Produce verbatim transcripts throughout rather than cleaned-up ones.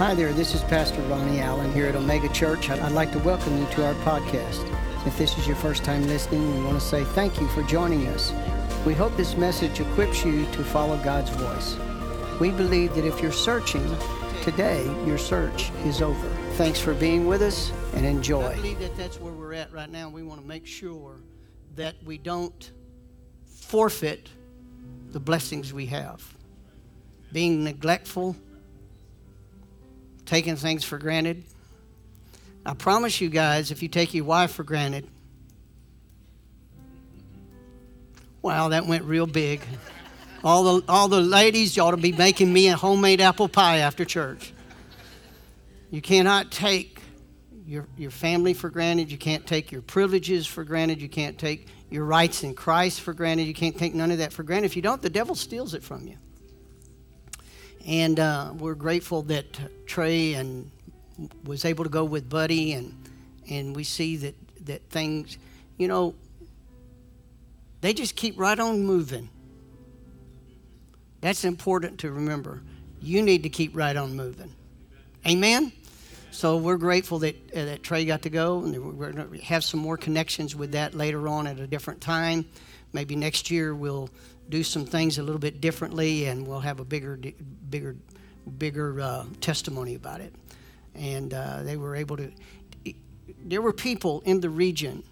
Hi there, this is Pastor Ronnie Allen here at Omega Church. I'd like to welcome you to our podcast. If this is your first time listening, we want to say thank you for joining us. We hope this message equips you to follow God's voice. We believe that if you're searching, today your search is over. Thanks for being with us and enjoy. I believe that that's where we're at right now. We want to make sure that we don't forfeit the blessings we have. Being neglectful, taking things for granted. I promise you guys, if you take your wife for granted, wow, that went real big. All the all the ladies, y'all ought to be making me a homemade apple pie after church. You cannot take your your family for granted. You can't take your privileges for granted. You can't take your rights in Christ for granted. You can't take none of that for granted. If you don't, the devil steals it from you. And uh, we're grateful that Trey and was able to go with Buddy, and and we see that, that things, you know, they just keep right on moving. That's important to remember. You need to keep right on moving. Amen? Amen? So we're grateful that uh, that Trey got to go, and we're going to have some more connections with that later on at a different time. Maybe next year we'll do some things a little bit differently, and we'll have a bigger, bigger, bigger uh, testimony about it. And uh, they were able to. There were people in the region.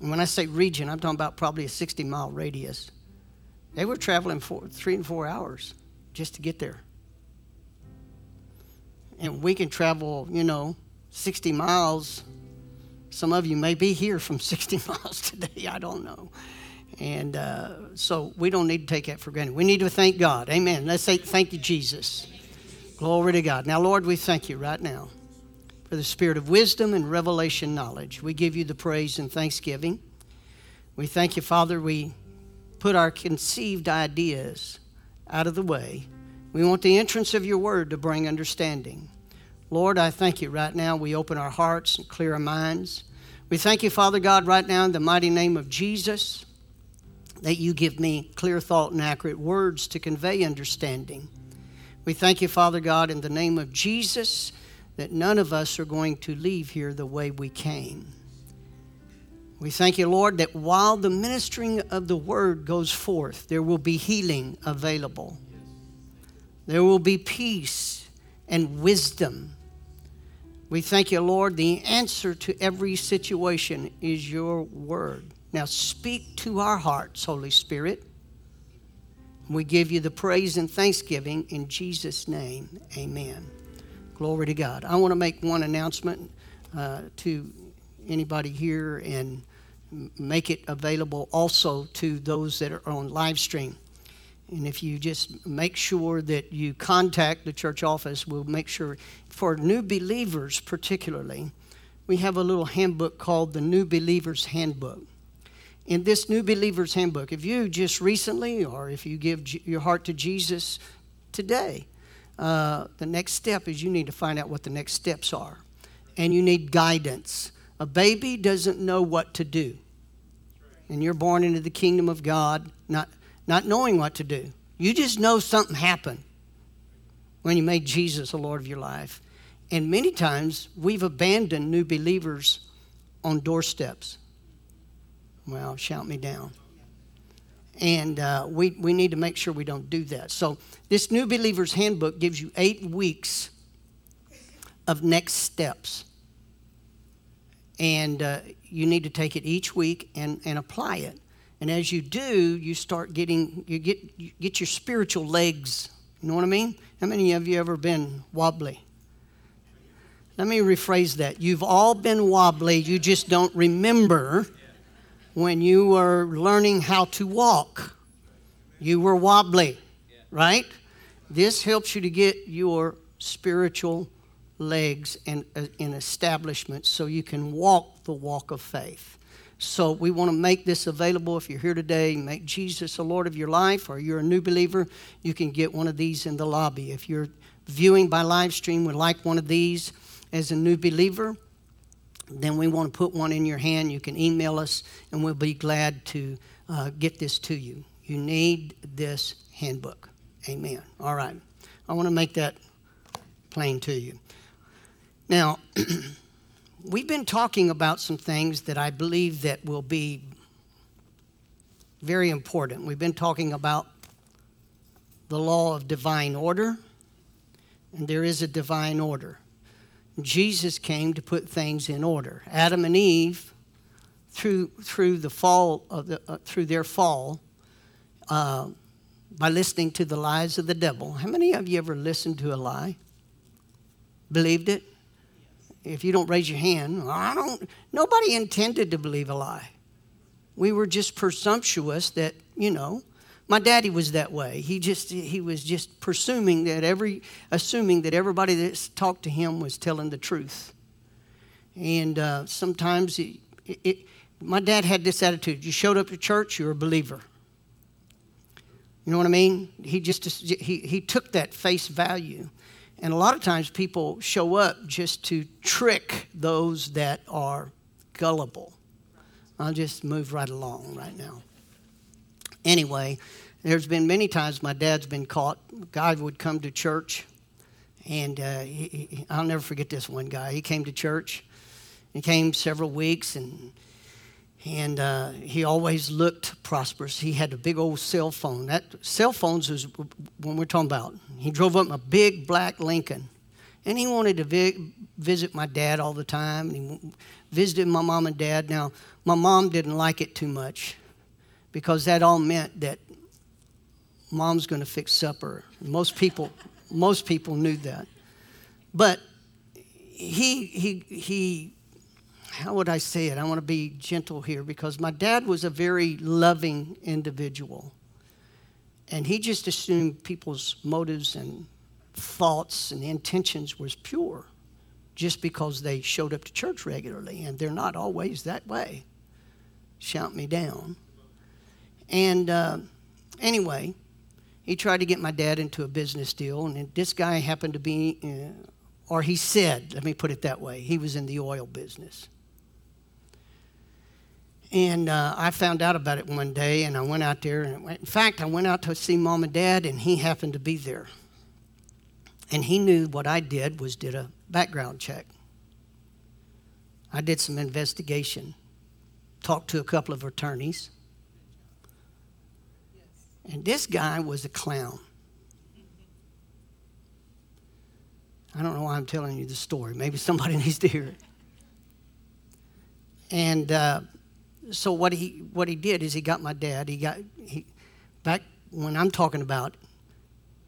And when I say region, I'm talking about probably a sixty mile radius. They were traveling for three and four hours just to get there. And we can travel, you know, sixty miles. Some of you may be here from sixty miles today. I don't know. And uh, so we don't need to take that for granted. We need to thank God. Amen. Let's say thank you, Jesus. Glory to God. Now, Lord, we thank you right now for the spirit of wisdom and revelation knowledge. We give you the praise and thanksgiving. We thank you, Father. We put our conceived ideas out of the way. We want the entrance of your word to bring understanding. Lord, I thank you right now. We open our hearts and clear our minds. We thank you, Father God, right now in the mighty name of Jesus, that you give me clear thought and accurate words to convey understanding. We thank you, Father God, in the name of Jesus, that none of us are going to leave here the way we came. We thank you, Lord, that while the ministering of the word goes forth, there will be healing available. There will be peace and wisdom. We thank you, Lord, the answer to every situation is your word. Now speak to our hearts, Holy Spirit. We give you the praise and thanksgiving in Jesus' name. Amen. Glory to God. I want to make one announcement uh, to anybody here and make it available also to those that are on live stream. And if you just make sure that you contact the church office, we'll make sure for new believers particularly, we have a little handbook called the New Believers Handbook. In this New Believer's Handbook, if you just recently or if you give G- your heart to Jesus today, uh, the next step is you need to find out what the next steps are. And you need guidance. A baby doesn't know what to do. And you're born into the kingdom of God not, not knowing what to do. You just know something happened when you made Jesus the Lord of your life. And many times we've abandoned new believers on doorsteps. Well, shout me down. And uh, we, we need to make sure we don't do that. So this New Believer's Handbook gives you eight weeks of next steps. And uh, you need to take it each week and, and apply it. And as you do, you start getting, you get you get your spiritual legs. You know what I mean? How many of you ever been wobbly? Let me rephrase that. You've all been wobbly. You just don't remember. When you were learning how to walk, you were wobbly, right? This helps you to get your spiritual legs and in establishment so you can walk the walk of faith. So we want to make this available. If you're here today, make Jesus the Lord of your life, or you're a new believer, you can get one of these in the lobby. If you're viewing by live stream, would like one of these as a new believer, then we want to put one in your hand. You can email us, and we'll be glad to uh, get this to you. You need this handbook. Amen. All right. I want to make that plain to you. Now, we've been talking about some things that I believe that will be very important. We've been talking about the law of divine order, and there is a divine order. Jesus came to put things in order. Adam and Eve, through through the fall of the uh, through their fall, uh, by listening to the lies of the devil. How many of you ever listened to a lie? Believed it? If you don't raise your hand, I don't. Nobody intended to believe a lie. We were just presumptuous that, you know, my daddy was that way. He just he was just presuming that every assuming that everybody that talked to him was telling the truth. And uh, sometimes it, it, it, my dad had this attitude: you showed up to church, you're a believer. You know what I mean? He just he he took that face value. And a lot of times people show up just to trick those that are gullible. I'll just move right along right now. Anyway, there's been many times my dad's been caught. God would come to church, and uh, he, he, I'll never forget this one guy. He came to church. He came several weeks, and and uh, he always looked prosperous. He had a big old cell phone. That cell phones is what we're talking about. He drove up in a big black Lincoln, and he wanted to vi- visit my dad all the time. And he visited my mom and dad. Now, my mom didn't like it too much, because that all meant that mom's going to fix supper. Most people, most people knew that. But he, he, he. How would I say it? I want to be gentle here, because my dad was a very loving individual, and he just assumed people's motives and thoughts and intentions was pure, just because they showed up to church regularly, and they're not always that way. Shout me down. And uh, anyway, he tried to get my dad into a business deal, and this guy happened to be, uh, or he said, let me put it that way, he was in the oil business. And uh, I found out about it one day, and I went out there, and went, in fact, I went out to see Mom and Dad, and he happened to be there. And he knew what I did was did a background check. I did some investigation, talked to a couple of attorneys. And this guy was a clown. I don't know why I'm telling you the story. Maybe somebody needs to hear it. And uh, so what he what he did is he got my dad. He got he back when I'm talking about.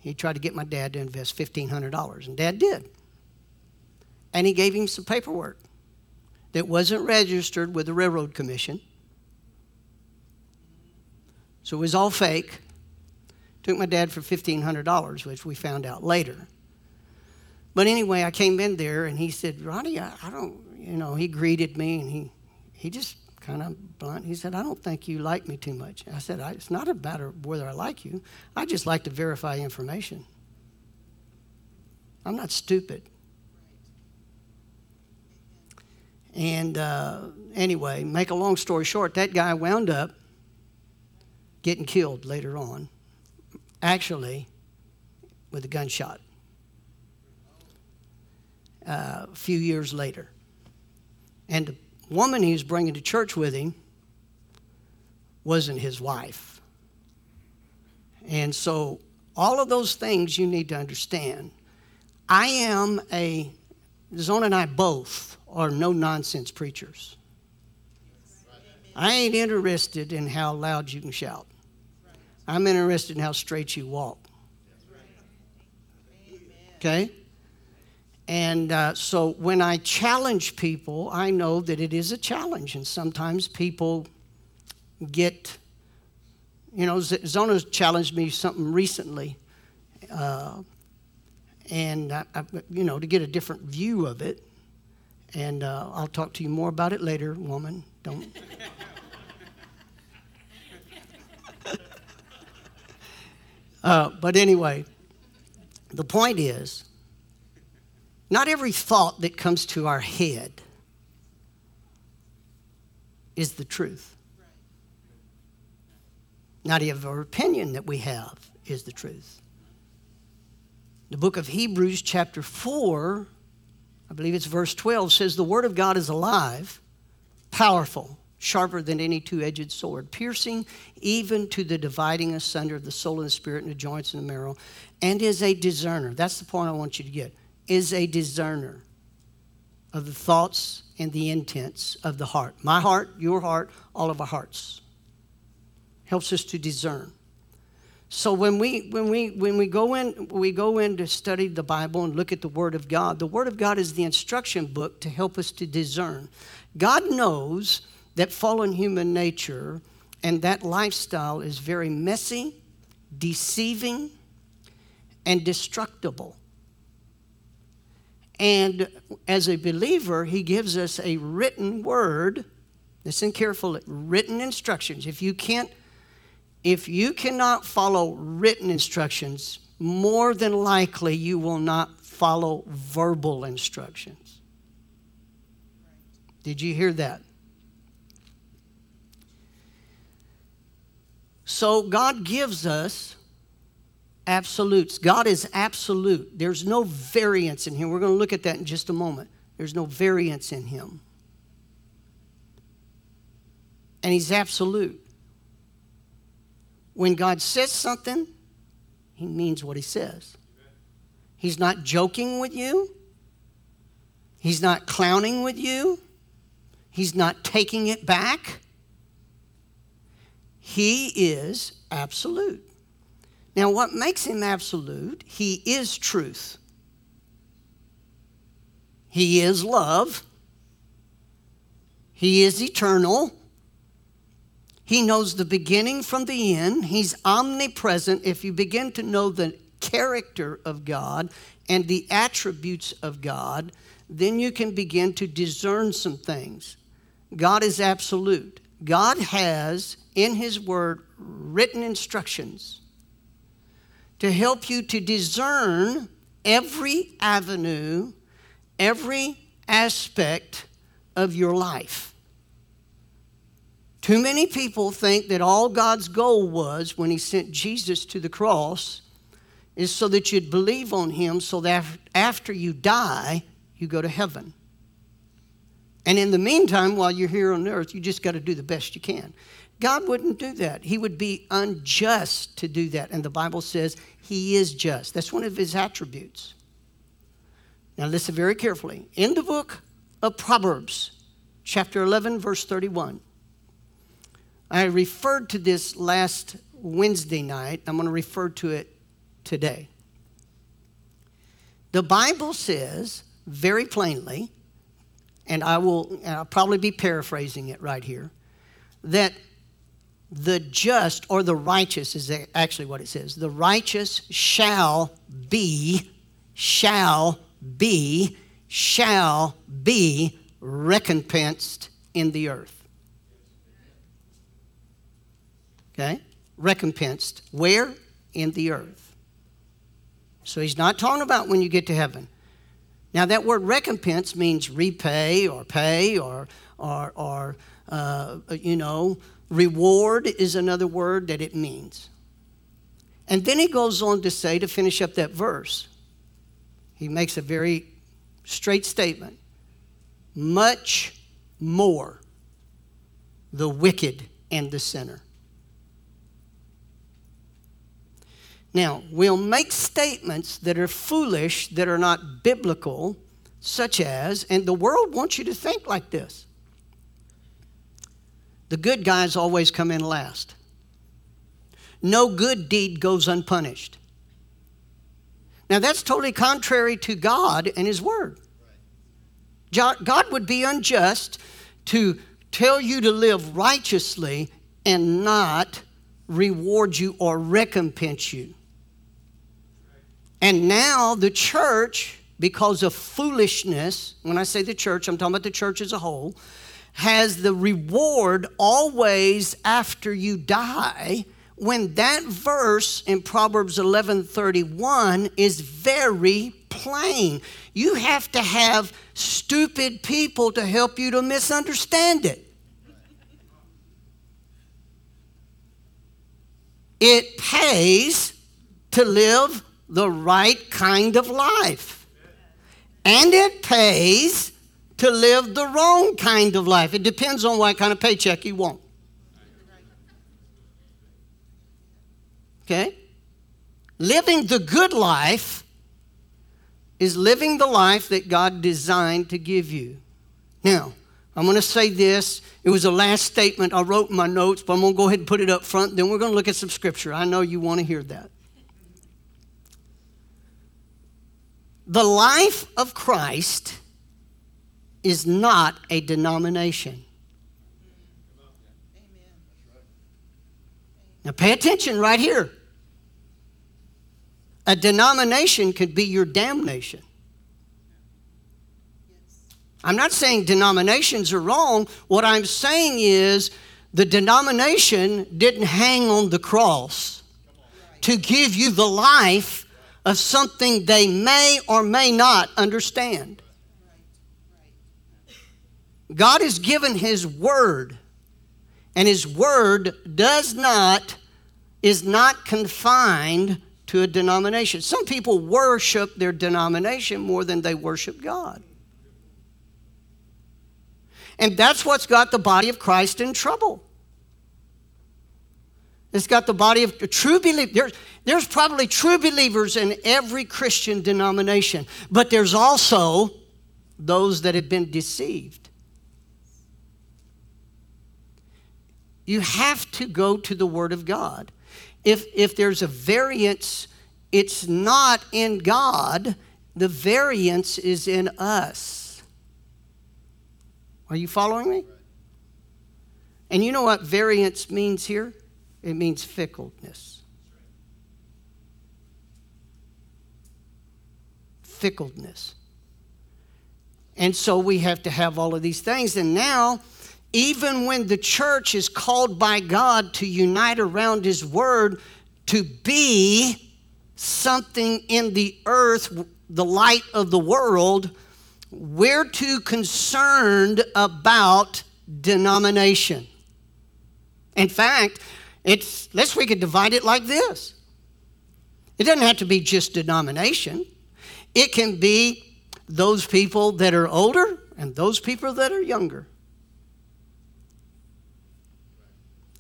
He tried to get my dad to invest fifteen hundred dollars, and Dad did. And he gave him some paperwork that wasn't registered with the Railroad Commission. So it was all fake. Took my dad for fifteen hundred dollars, which we found out later. But anyway, I came in there, and he said, Ronnie, I, I don't, you know, he greeted me, and he, he just kind of blunt. He said, I don't think you like me too much. I said, I, it's not a matter of whether I like you. I just like to verify information. I'm not stupid. And uh, anyway, make a long story short, that guy wound up getting killed later on, actually, with a gunshot uh, a few years later. And the woman he was bringing to church with him wasn't his wife. And so all of those things you need to understand. I am a, Zona and I both are no-nonsense preachers. I ain't interested in how loud you can shout. I'm interested in how straight you walk. Okay? And uh, so when I challenge people, I know that it is a challenge. And sometimes people get, you know, Zona challenged me something recently. Uh, and, I, I, you know, to get a different view of it. And uh, I'll talk to you more about it later, woman. Don't. Uh, but anyway, the point is, not every thought that comes to our head is the truth. Not every opinion that we have is the truth. The book of Hebrews chapter four, I believe it's verse twelve, says the word of God is alive, powerful, sharper than any two-edged sword, piercing even to the dividing asunder of the soul and the spirit and the joints and the marrow, and is a discerner. That's the point I want you to get. Is a discerner of the thoughts and the intents of the heart. My heart, your heart, all of our hearts. Helps us to discern. So when we when we when we go in we go in to study the Bible and look at the Word of God, the Word of God is the instruction book to help us to discern. God knows that fallen human nature and that lifestyle is very messy, deceiving, and destructible. And as a believer, he gives us a written word. Listen carefully, written instructions. If you can't, if you cannot follow written instructions, more than likely you will not follow verbal instructions. Did you hear that? So God gives us absolutes. God is absolute. There's no variance in him. We're going to look at that in just a moment. There's no variance in him. And he's absolute. When God says something, he means what he says. He's not joking with you. He's not clowning with you. He's not taking it back. He is absolute. Now, what makes him absolute? He is truth. He is love. He is eternal. He knows the beginning from the end. He's omnipresent. If you begin to know the character of God and the attributes of God, then you can begin to discern some things. God is absolute. God has in his word written instructions to help you to discern every avenue, every aspect of your life. Too many people think that all God's goal was when he sent Jesus to the cross is so that you'd believe on him so that after you die, you go to heaven. And in the meantime, while you're here on earth, you just got to do the best you can. God wouldn't do that. He would be unjust to do that. And the Bible says he is just. That's one of his attributes. Now listen very carefully. In the book of Proverbs, chapter eleven, verse thirty-one. I referred to this last Wednesday night. I'm going to refer to it today. The Bible says very plainly, and I will and I'll probably be paraphrasing it right here, that the just or the righteous is actually what it says. The righteous shall be, shall be, shall be recompensed in the earth. Okay, recompensed. Where? In the earth. So he's not talking about when you get to heaven. Now that word recompense means repay or pay or, or, or uh, you know, reward is another word that it means. And then he goes on to say, to finish up that verse, he makes a very straight statement. Much more the wicked and the sinner. Now, we'll make statements that are foolish, that are not biblical, such as, and the world wants you to think like this. The good guys always come in last. No good deed goes unpunished. Now, that's totally contrary to God and his word. God would be unjust to tell you to live righteously and not reward you or recompense you. And now the church, because of foolishness, when I say the church, I'm talking about the church as a whole, has the reward always after you die, when that verse in Proverbs eleven thirty-one is very plain. You have to have stupid people to help you to misunderstand it. It pays to live the right kind of life. And it pays to live the wrong kind of life. It depends on what kind of paycheck you want. Okay? Living the good life is living the life that God designed to give you. Now, I'm going to say this. It was the last statement I wrote in my notes, but I'm going to go ahead and put it up front. Then we're going to look at some scripture. I know you want to hear that. The life of Christ is not a denomination. Now pay attention right here. A denomination could be your damnation. I'm not saying denominations are wrong. What I'm saying is the denomination didn't hang on the cross to give you the life of something they may or may not understand. God has given His Word, and His Word does not, is not confined to a denomination. Some people worship their denomination more than they worship God. And that's what's got the body of Christ in trouble. It's got the body of true believers. There, there's probably true believers in every Christian denomination, but there's also those that have been deceived. You have to go to the Word of God. If, if there's a variance, it's not in God. The variance is in us. Are you following me? And you know what variance means here? It means fickleness. Fickleness. And so we have to have all of these things. And now, even when the church is called by God to unite around His Word, to be something in the earth, the light of the world, we're too concerned about denomination. In fact, it's, let's we could divide it like this. It doesn't have to be just denomination. It can be those people that are older and those people that are younger.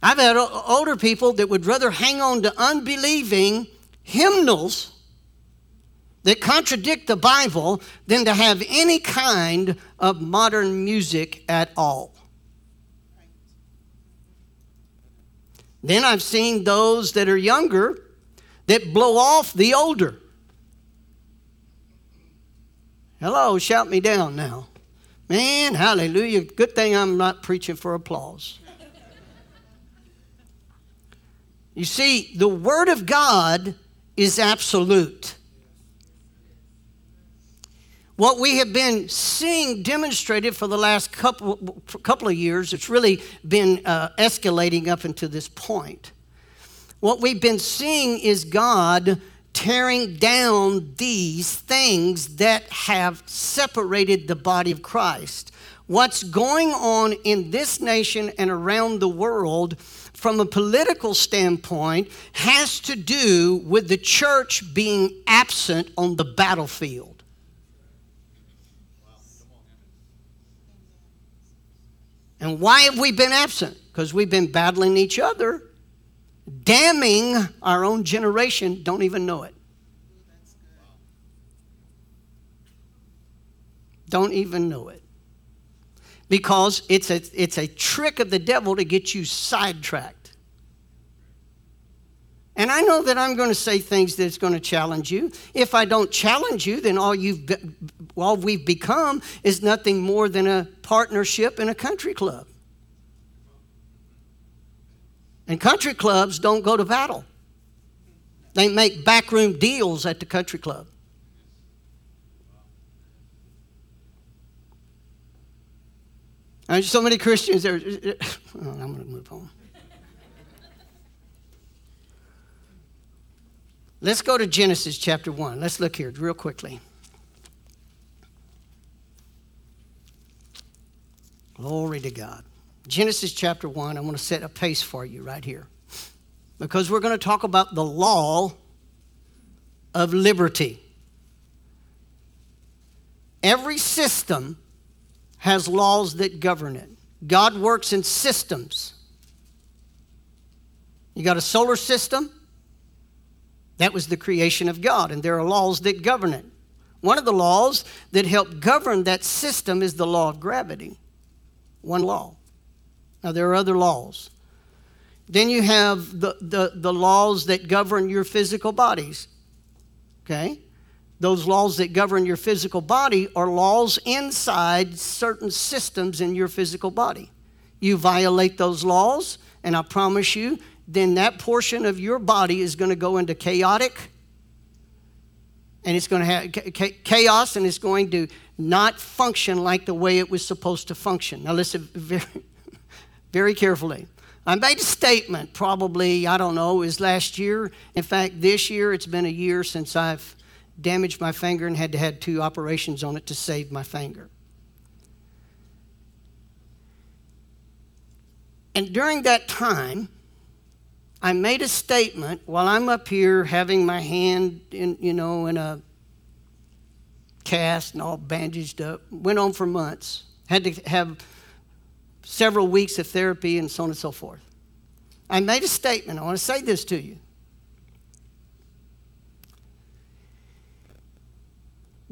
I've had older people that would rather hang on to unbelieving hymnals that contradict the Bible than to have any kind of modern music at all. Then I've seen those that are younger that blow off the older. Hello, shout me down now. Man, hallelujah. Good thing I'm not preaching for applause. You see, the Word of God is absolute. What we have been seeing demonstrated for the last couple, couple of years, it's really been uh, escalating up until this point. What we've been seeing is God tearing down these things that have separated the body of Christ. What's going on in this nation and around the world from a political standpoint has to do with the church being absent on the battlefield. And why have we been absent? Because we've been battling each other, damning our own generation, don't even know it. Don't even know it. Because it's a, it's a trick of the devil to get you sidetracked. And I know that I'm going to say things that's going to challenge you. If I don't challenge you, then all you've, all we've become is nothing more than a partnership in a country club. And country clubs don't go to battle. They make backroom deals at the country club. There's so many Christians there. Oh, I'm going to move on. Let's go to Genesis chapter one. Let's look here real quickly. Glory to God. Genesis chapter one, I want to set a pace for you right here. Because we're going to talk about the law of liberty. Every system has laws that govern it. God works in systems. You got a solar system? That was the creation of God, and there are laws that govern it. One of the laws that help govern that system is the law of gravity. One law. Now, there are other laws. Then you have the, the, the laws that govern your physical bodies. Okay? Those laws that govern your physical body are laws inside certain systems in your physical body. You violate those laws, and I promise you, then that portion of your body is going to go into chaotic, and it's going to have chaos, and it's going to not function like the way it was supposed to function. Now, listen very, very carefully. I made a statement probably, I don't know, it was last year. In fact, this year, it's been a year since I've damaged my finger and had to have two operations on it to save my finger. And during that time, I made a statement while I'm up here having my hand in, you know, in a cast and all bandaged up. Went on for months. Had to have several weeks of therapy and so on and so forth. I made a statement. I want to say this to you.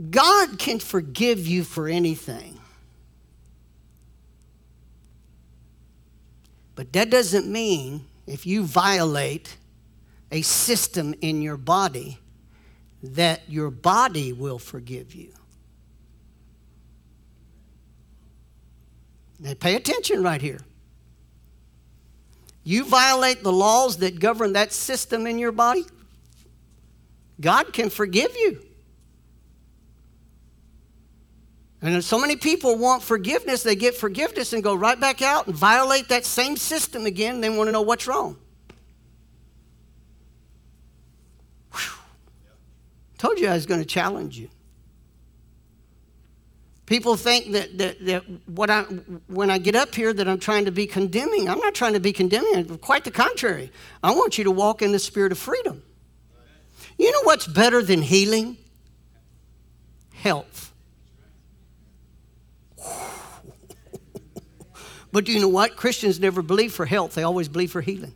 God can forgive you for anything. But that doesn't mean if you violate a system in your body that your body will forgive you. Now pay attention right here. You violate the laws that govern that system in your body, God can forgive you. And so many people want forgiveness, they get forgiveness and go right back out and violate that same system again. They want to know what's wrong. Whew. Told you I was going to challenge you. People think that, that, that what I, when I get up here that I'm trying to be condemning. I'm not trying to be condemning. Quite the contrary. I want you to walk in the spirit of freedom. You know what's better than healing? Health. But do you know what? Christians never believe for health. They always believe for healing.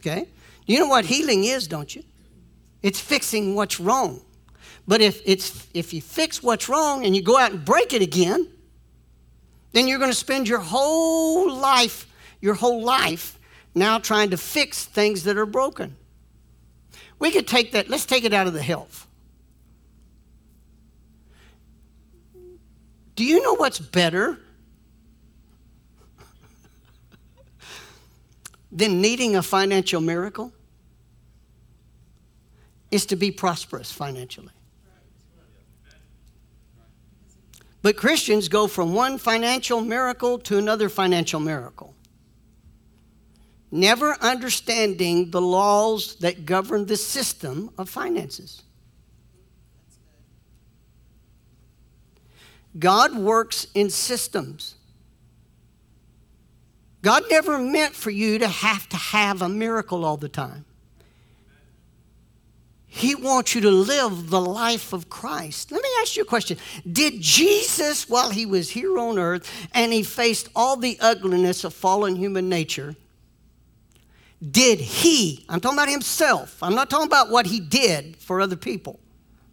Okay? You know what healing is, don't you? It's fixing what's wrong. But if, it's, if you fix what's wrong and you go out and break it again, then you're going to spend your whole life, your whole life now trying to fix things that are broken. We could take that. Let's take it out of the health. Do you know what's better than needing a financial miracle? Is to be prosperous financially. But Christians go from one financial miracle to another financial miracle, never understanding the laws that govern the system of finances. God works in systems. God never meant for you to have to have a miracle all the time. He wants you to live the life of Christ. Let me ask you a question. Did Jesus, while he was here on earth, and he faced all the ugliness of fallen human nature, did he, I'm talking about himself, I'm not talking about what he did for other people,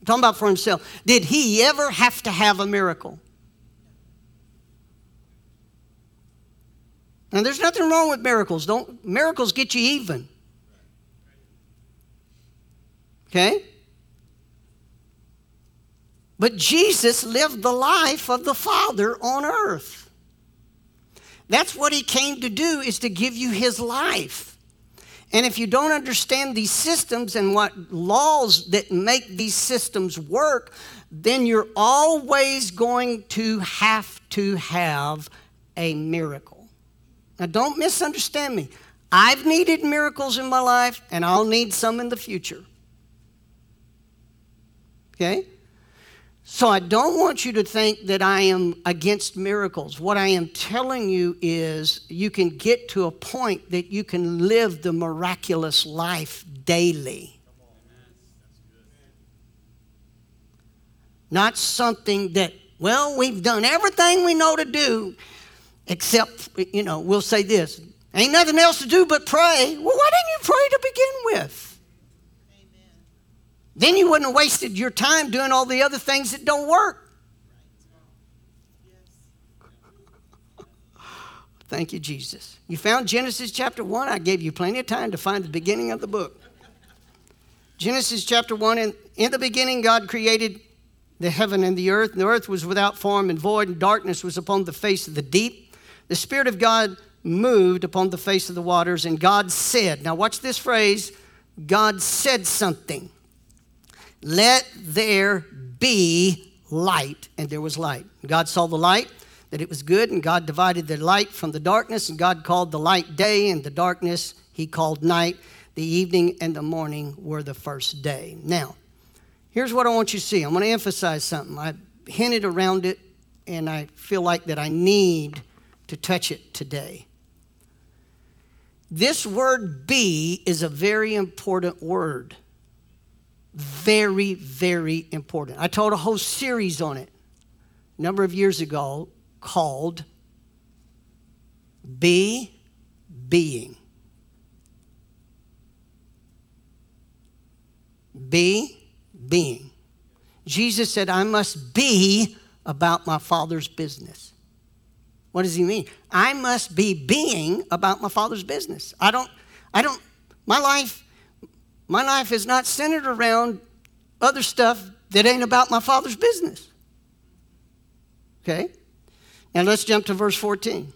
talking about for himself, did he ever have to have a miracle? Now, there's nothing wrong with miracles. Don't miracles get you even. Okay? But Jesus lived the life of the Father on earth. That's what he came to do, is to give you his life. And if you don't understand these systems and what laws that make these systems work, then you're always going to have to have a miracle. Now, don't misunderstand me. I've needed miracles in my life, and I'll need some in the future. Okay? So I don't want you to think that I am against miracles. What I am telling you is you can get to a point that you can live the miraculous life daily. Not something that, well, we've done everything we know to do except, you know, we'll say this, ain't nothing else to do but pray. Well, why didn't you pray to begin with? Then you wouldn't have wasted your time doing all the other things that don't work. Thank you, Jesus. You found Genesis chapter one. I gave you plenty of time to find the beginning of the book. Genesis chapter one, and in the beginning God created the heaven and the earth. And the earth was without form and void, and darkness was upon the face of the deep. The Spirit of God moved upon the face of the waters, and God said, now watch this phrase, God said something. Let there be light, and there was light. God saw the light, that it was good, and God divided the light from the darkness, and God called the light day, and the darkness he called night. The evening and the morning were the first day. Now, here's what I want you to see. I'm going to emphasize something. I hinted around it, and I feel like that I need to touch it today. This word be is a very important word. Very, very important. I taught a whole series on it a number of years ago called Be Being. Be Being. Jesus said, I must be about my Father's business. What does he mean? I must be being about my Father's business. I don't, I don't, my life My life is not centered around other stuff that ain't about my Father's business. Okay? Now let's jump to verse fourteen.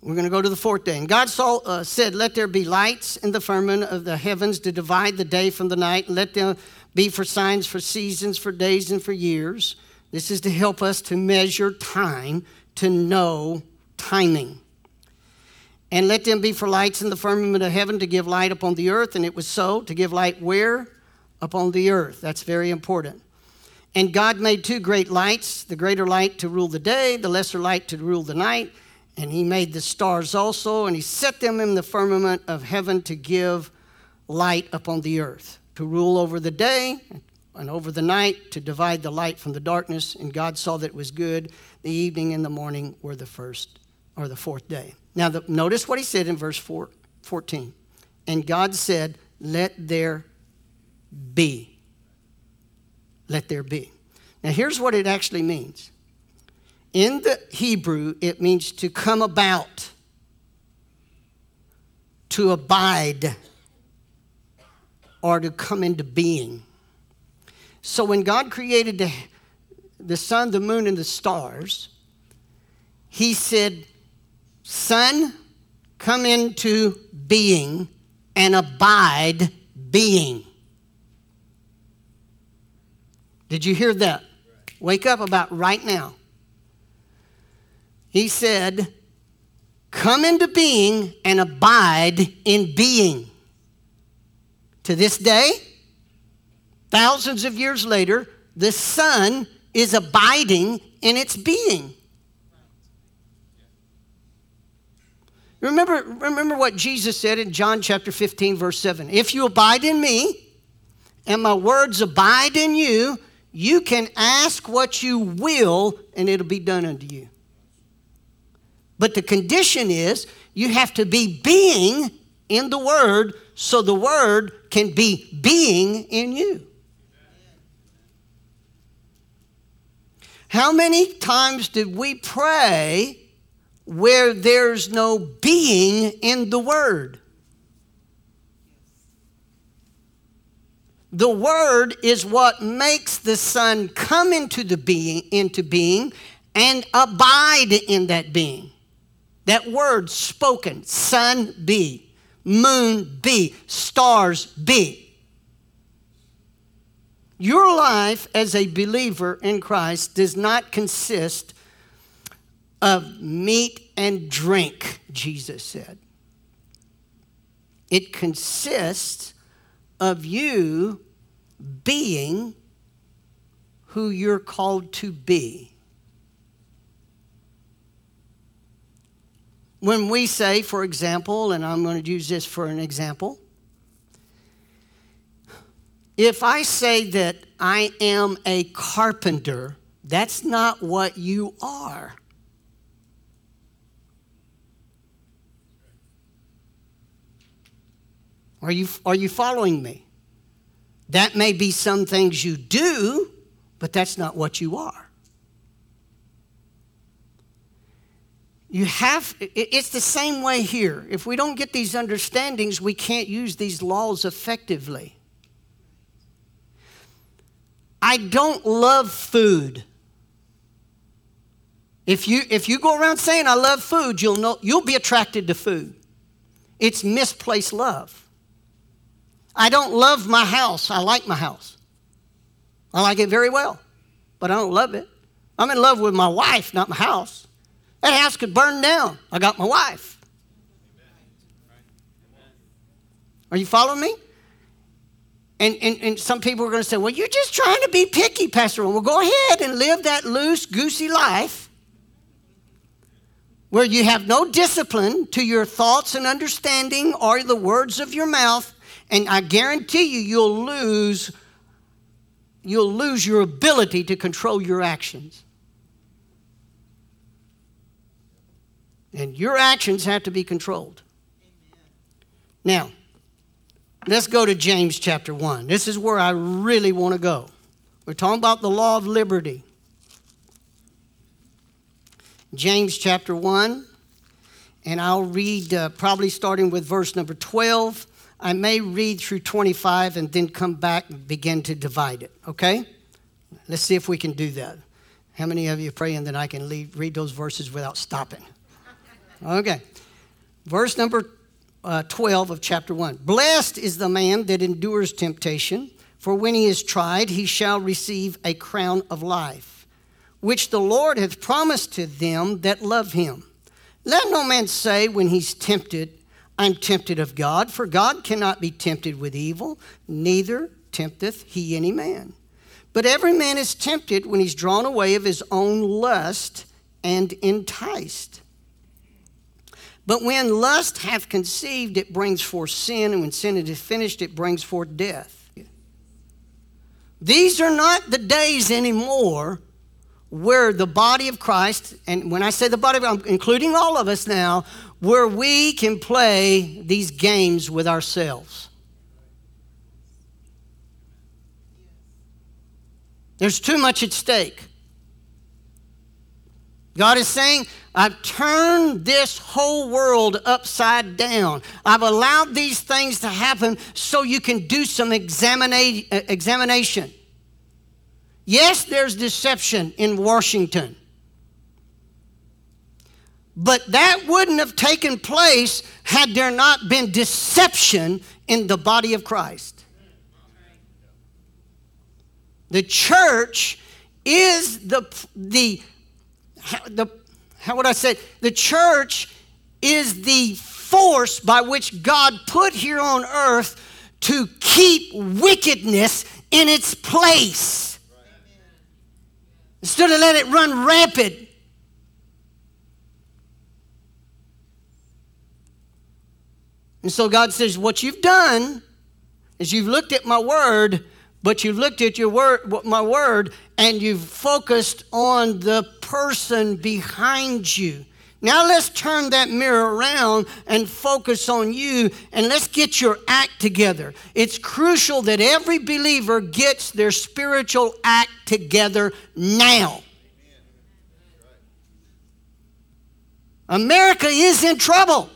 We're going to go to the fourth day. And God saw, uh, said, let there be lights in the firmament of the heavens to divide the day from the night. And let them be for signs, for seasons, for days, and for years. This is to help us to measure time, to know timing. And let them be for lights in the firmament of heaven to give light upon the earth. And it was so, to give light where? Upon the earth. That's very important. And God made two great lights, the greater light to rule the day, the lesser light to rule the night. And he made the stars also, and he set them in the firmament of heaven to give light upon the earth, to rule over the day and over the night, to divide the light from the darkness. And God saw that it was good. The evening and the morning were the first or the fourth day. Now, the, notice what he said in verse four, fourteen. And God said, let there be. Let there be. Now, here's what it actually means. In the Hebrew, it means to come about, to abide, or to come into being. So when God created the, the sun, the moon, and the stars, he said, Son, come into being and abide being. Did you hear that? Wake up about right now. He said, come into being and abide in being. To this day, thousands of years later, the sun is abiding in its being. Remember, remember what Jesus said in John chapter fifteen, verse seven. If you abide in me and my words abide in you, you can ask what you will and it'll be done unto you. But the condition is you have to be being in the word so the word can be being in you. How many times did we pray where there's no being in the word? The word is what makes the sun come into the being, into being and abide in that being. That word spoken, sun be, moon be, stars be. Your life as a believer in Christ does not consist of meat and drink, Jesus said. It consists of you being who you're called to be. When we say, for example, and I'm going to use this for an example, if I say that I am a carpenter, that's not what you are. Are you, are you following me? That may be some things you do, but that's not what you are. You have, it's the same way here. If we don't get these understandings, we can't use these laws effectively. I don't love food. If you if you go around saying I love food, you'll know you'll be attracted to food. It's misplaced love. I don't love my house. I like my house. I like it very well, but I don't love it. I'm in love with my wife, not my house. That house could burn down. I got my wife. Amen. Are you following me? And, and, and some people are going to say, well, you're just trying to be picky, Pastor. Well, go ahead and live that loose, goosey life where you have no discipline to your thoughts and understanding or the words of your mouth. And I guarantee you, you'll lose, you'll lose your ability to control your actions. And your actions have to be controlled. Amen. Now, let's go to James chapter one. This is where I really want to go. We're talking about the law of liberty. James chapter one, and I'll read uh, probably starting with verse number twelve. I may read through twenty-five and then come back and begin to divide it, okay? Let's see if we can do that. How many of you are praying that I can leave, read those verses without stopping? Okay. Verse number uh, twelve of chapter one. Blessed is the man that endures temptation, for when he is tried, he shall receive a crown of life, which the Lord hath promised to them that love him. Let no man say when he's tempted, I'm tempted of God, for God cannot be tempted with evil, neither tempteth he any man. But every man is tempted when he's drawn away of his own lust and enticed. But when lust hath conceived, it brings forth sin, and when sin is finished, it brings forth death. These are not the days anymore where the body of Christ, and when I say the body, I'm including all of us now, where we can play these games with ourselves. There's too much at stake. God is saying, I've turned this whole world upside down. I've allowed these things to happen so you can do some examina- examination. Yes, there's deception in Washington. But that wouldn't have taken place had there not been deception in the body of Christ. The church is the, the, the how would I say it? The church is the force by which God put here on earth to keep wickedness in its place. Instead of let it run rampant. And so God says, what you've done is you've looked at my word, but you've looked at your word, my word, and you've focused on the person behind you. Now let's turn that mirror around and focus on you, and let's get your act together. It's crucial that every believer gets their spiritual act together now. America is in trouble.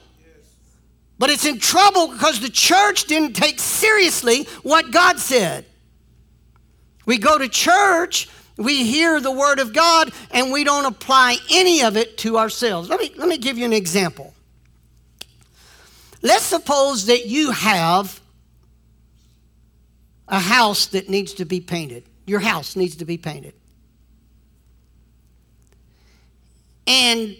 But it's in trouble because the church didn't take seriously what God said. We go to church, we hear the word of God, and we don't apply any of it to ourselves. Let me, let me give you an example. Let's suppose that you have a house that needs to be painted. Your house needs to be painted. And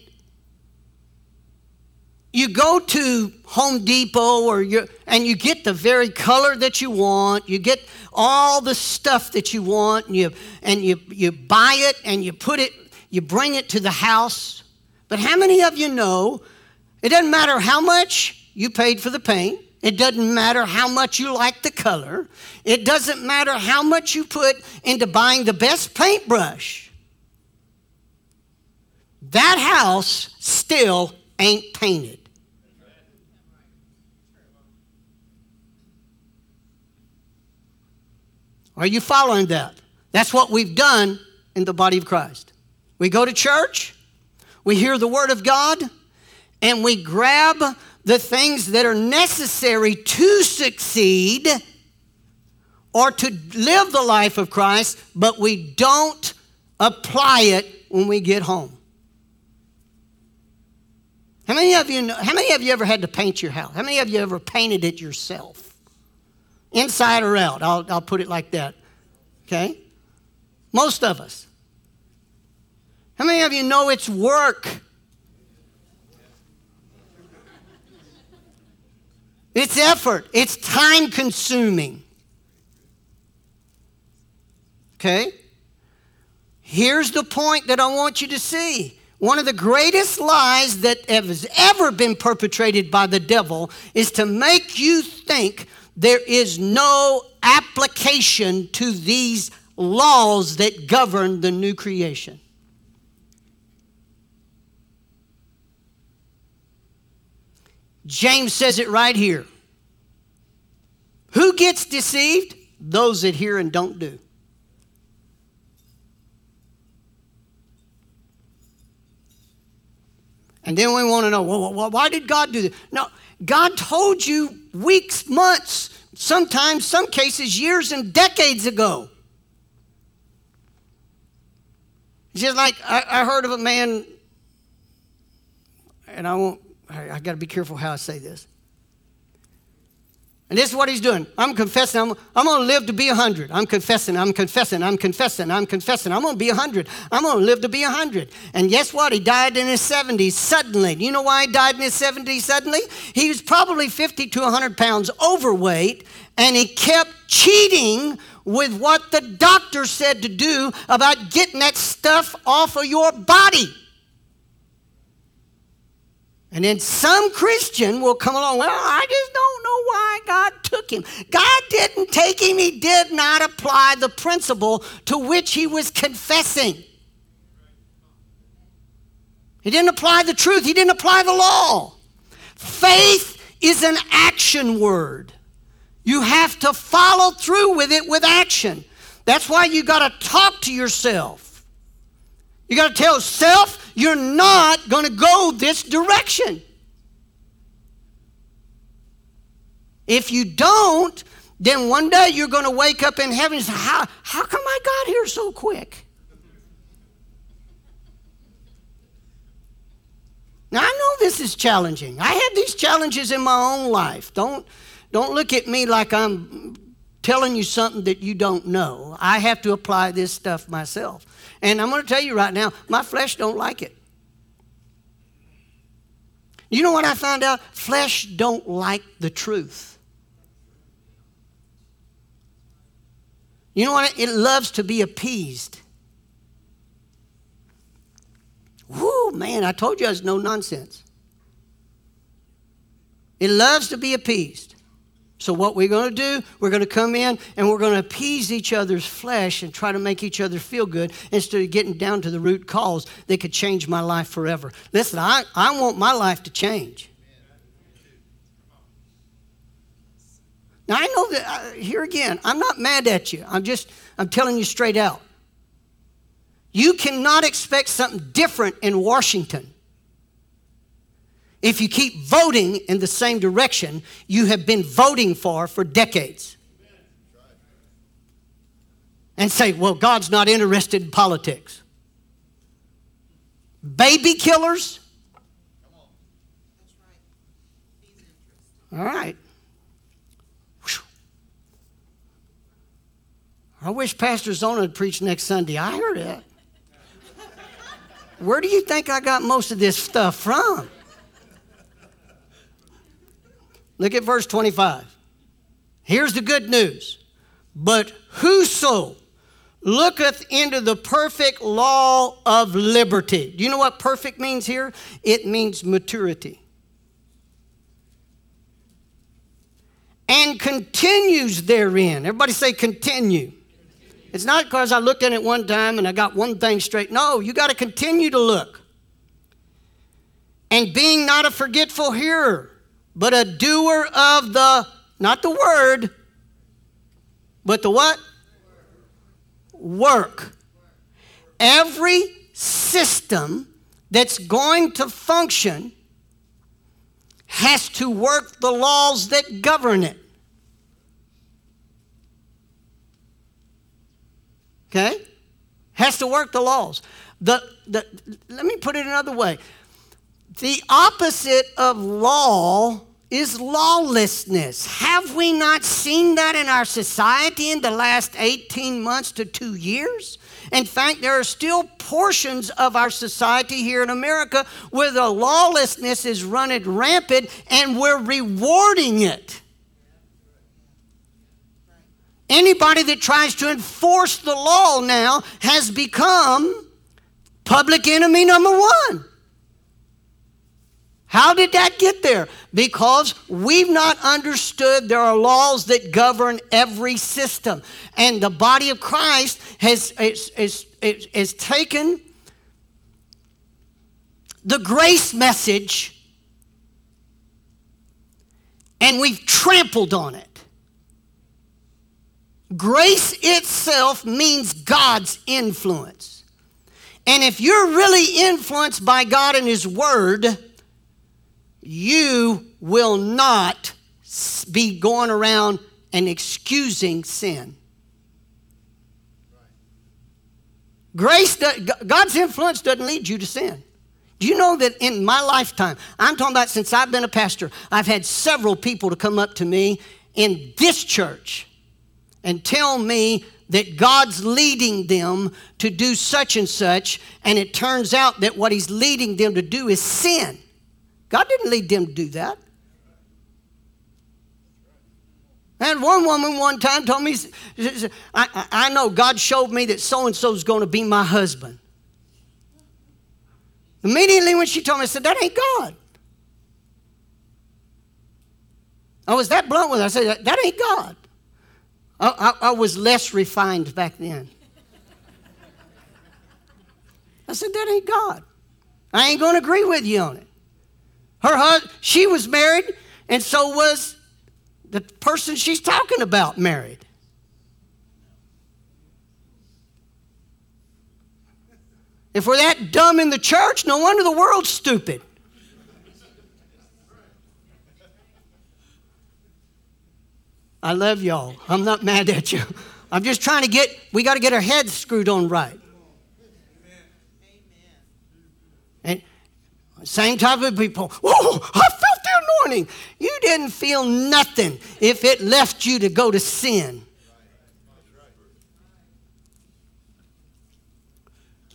you go to Home Depot or you and you get the very color that you want. You get all the stuff that you want, and you and you you buy it and you put it, you bring it to the house. But how many of you know it doesn't matter how much you paid for the paint? It doesn't matter how much you like the color. It doesn't matter how much you put into buying the best paintbrush. That house still ain't painted. Are you following that? That's what we've done in the body of Christ. We go to church, we hear the word of God, and we grab the things that are necessary to succeed or to live the life of Christ, but we don't apply it when we get home. How many of you know, how many of you ever had to paint your house? How many of you ever painted it yourself? Inside or out? I'll, I'll put it like that. Okay? Most of us. How many of you know it's work? It's effort. It's time consuming. Okay? Here's the point that I want you to see. One of the greatest lies that has ever been perpetrated by the devil is to make you think there is no application to these laws that govern the new creation. James says it right here. Who gets deceived? Those that hear and don't do. And then we want to know, well, why did God do this? No, God told you weeks, months, sometimes, some cases, years and decades ago. Just like I, I heard of a man, and I won't, I, I got to be careful how I say this. And this is what he's doing. I'm confessing. I'm, I'm going to live to be one hundred. I'm confessing. I'm confessing. I'm confessing. I'm confessing. I'm going to be one hundred. I'm going to live to be one hundred. And guess what? He died in his seventies suddenly. You know why he died in his seventies suddenly? He was probably fifty to one hundred pounds overweight, and he kept cheating with what the doctor said to do about getting that stuff off of your body. And then some Christian will come along, well, I just don't know why God took him. God didn't take him. He did not apply the principle to which he was confessing. He didn't apply the truth. He didn't apply the law. Faith is an action word. You have to follow through with it with action. That's why you got to talk to yourself. You got to tell self, you're not going to go this direction. If you don't, then one day you're going to wake up in heaven and say, how, how come I got here so quick? Now, I know this is challenging. I have these challenges in my own life. Don't, don't look at me like I'm telling you something that you don't know. I have to apply this stuff myself. And I'm going to tell you right now, my flesh don't like it. You know what I found out? Flesh don't like the truth. You know what? It loves to be appeased. Whoo, man, I told you I was no nonsense. It loves to be appeased. So what we're going to do, we're going to come in and we're going to appease each other's flesh and try to make each other feel good instead of getting down to the root cause that could change my life forever. Listen, I, I want my life to change. Now, I know that, I, here again, I'm not mad at you. I'm just, I'm telling you straight out. You cannot expect something different in Washington. If you keep voting in the same direction you have been voting for for decades. And say, well, God's not interested in politics. Baby killers? All right. I wish Pastor Zona would preach next Sunday. I heard it. Where do you think I got most of this stuff from? Look at verse twenty-five. Here's the good news. But whoso looketh into the perfect law of liberty. Do you know what perfect means here? It means maturity. And continues therein. Everybody say continue. It's not because I looked at it one time and I got one thing straight. No, you got to continue to look. And being not a forgetful hearer, but a doer of the, not the word, but the what? Work. Every system that's going to function has to work the laws that govern it. Okay? Has to work the laws. The, the, let me put it another way. The opposite of law is lawlessness. Have we not seen that in our society in the last eighteen months to two years? In fact, there are still portions of our society here in America where the lawlessness is running rampant and we're rewarding it. Anybody that tries to enforce the law now has become public enemy number one. How did that get there? Because we've not understood there are laws that govern every system. And the body of Christ has, is, is, is, is taken the grace message and we've trampled on it. Grace itself means God's influence. And if you're really influenced by God and His Word, you will not be going around and excusing sin. Grace, God's influence doesn't lead you to sin. Do you know that in my lifetime, I'm talking about since I've been a pastor, I've had several people to come up to me in this church and tell me that God's leading them to do such and such, and it turns out that what He's leading them to do is sin. God didn't lead them to do that. And one woman one time told me, I, I, I know God showed me that so-and-so's going to be my husband. Immediately when she told me, I said, that ain't God. I was that blunt with her. I said, that ain't God. I, I, I was less refined back then. I said, that ain't God. I ain't going to agree with you on it. Her husband, she was married, and so was the person she's talking about married. If we're that dumb in the church, no wonder the world's stupid. I love y'all. I'm not mad at you. I'm just trying to get, we got to get our heads screwed on right. Same type of people. Oh, I felt the anointing. You didn't feel nothing if it left you to go to sin.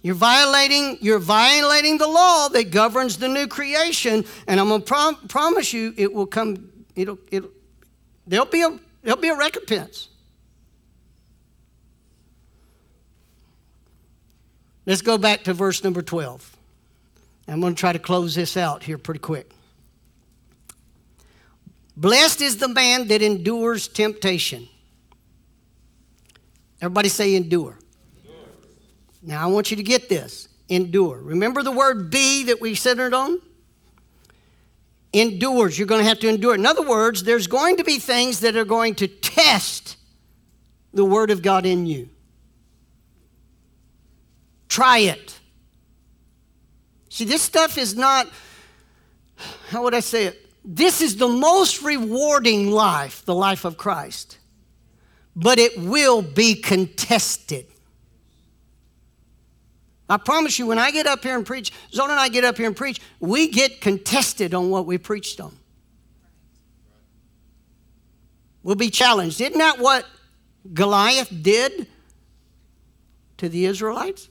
You're violating, you're violating the law that governs the new creation, and I'm gonna prom- promise you, it will come. It'll, it'll, there'll be a, there'll be a recompense. Let's go back to verse number twelve. I'm going to try to close this out here pretty quick. Blessed is the man that endures temptation. Everybody say endure. Endure. Now, I want you to get this. Endure. Remember the word be that we centered on? Endures. You're going to have to endure. In other words, there's going to be things that are going to test the Word of God in you. Try it. See, this stuff is not, how would I say it? This is the most rewarding life, the life of Christ. But it will be contested. I promise you, when I get up here and preach, Zona and I get up here and preach, we get contested on what we preached on. We'll be challenged. Isn't that what Goliath did to the Israelites?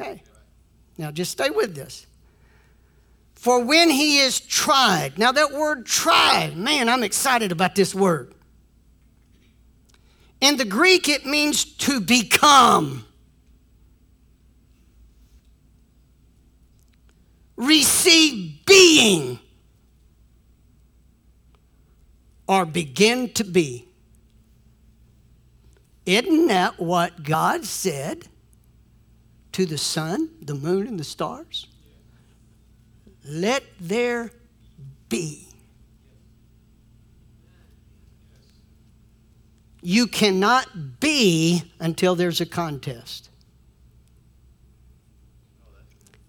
Okay, now just stay with this. For when he is tried. Now that word tried, man, I'm excited about this word. In the Greek, it means to become. Receive being. Or begin to be. Isn't that what God said to the sun, the moon, and the stars? Let there be. You cannot be until there's a contest.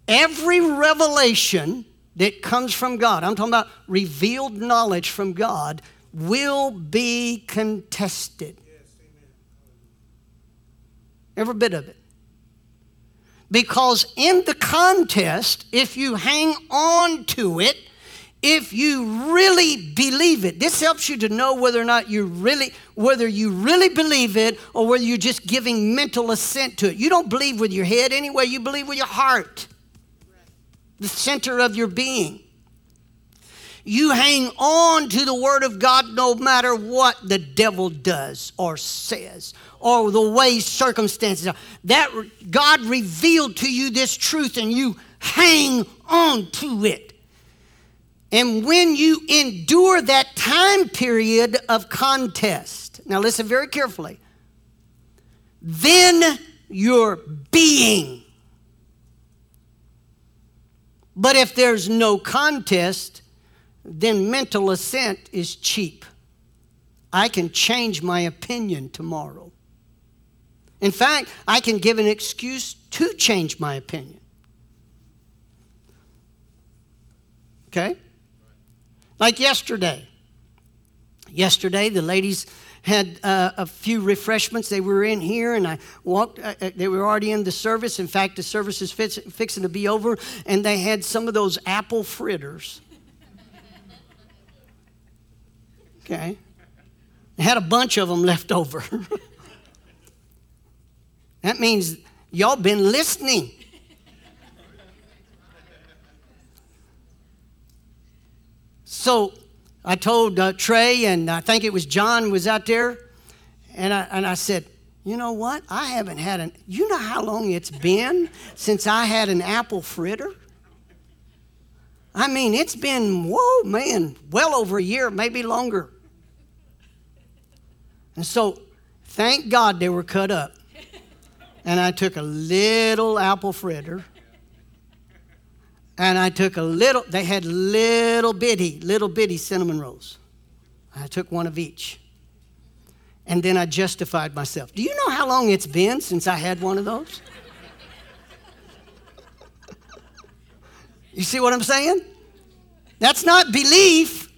Every revelation that comes from God, I'm talking about revealed knowledge from God, will be contested. Every bit of it. Because in the contest, if you hang on to it, if you really believe it, this helps you to know whether or not you really, whether you really believe it or whether you're just giving mental assent to it. You don't believe with your head anyway, you believe with your heart, the center of your being. You hang on to the word of God no matter what the devil does or says or the way circumstances are. That God revealed to you this truth and you hang on to it. And when you endure that time period of contest, now listen very carefully, then you're being. But if there's no contest, then mental assent is cheap. I can change my opinion tomorrow. In fact, I can give an excuse to change my opinion. Okay? Like yesterday. Yesterday, the ladies had uh, a few refreshments. They were in here, and I walked. Uh, they were already in the service. In fact, the service is fix, fixing to be over, and they had some of those apple fritters. Okay. I had a bunch of them left over. That means y'all been listening. So I told uh, Trey, and I think it was John was out there, and I, and I said, you know what? I haven't had an, you know how long it's been since I had an apple fritter? I mean, it's been, whoa, man, well over a year, maybe longer. And so, thank God they were cut up. And I took a little apple fritter. And I took a little, they had little bitty, little bitty cinnamon rolls. I took one of each. And then I justified myself. Do you know how long it's been since I had one of those? You see what I'm saying? That's not belief.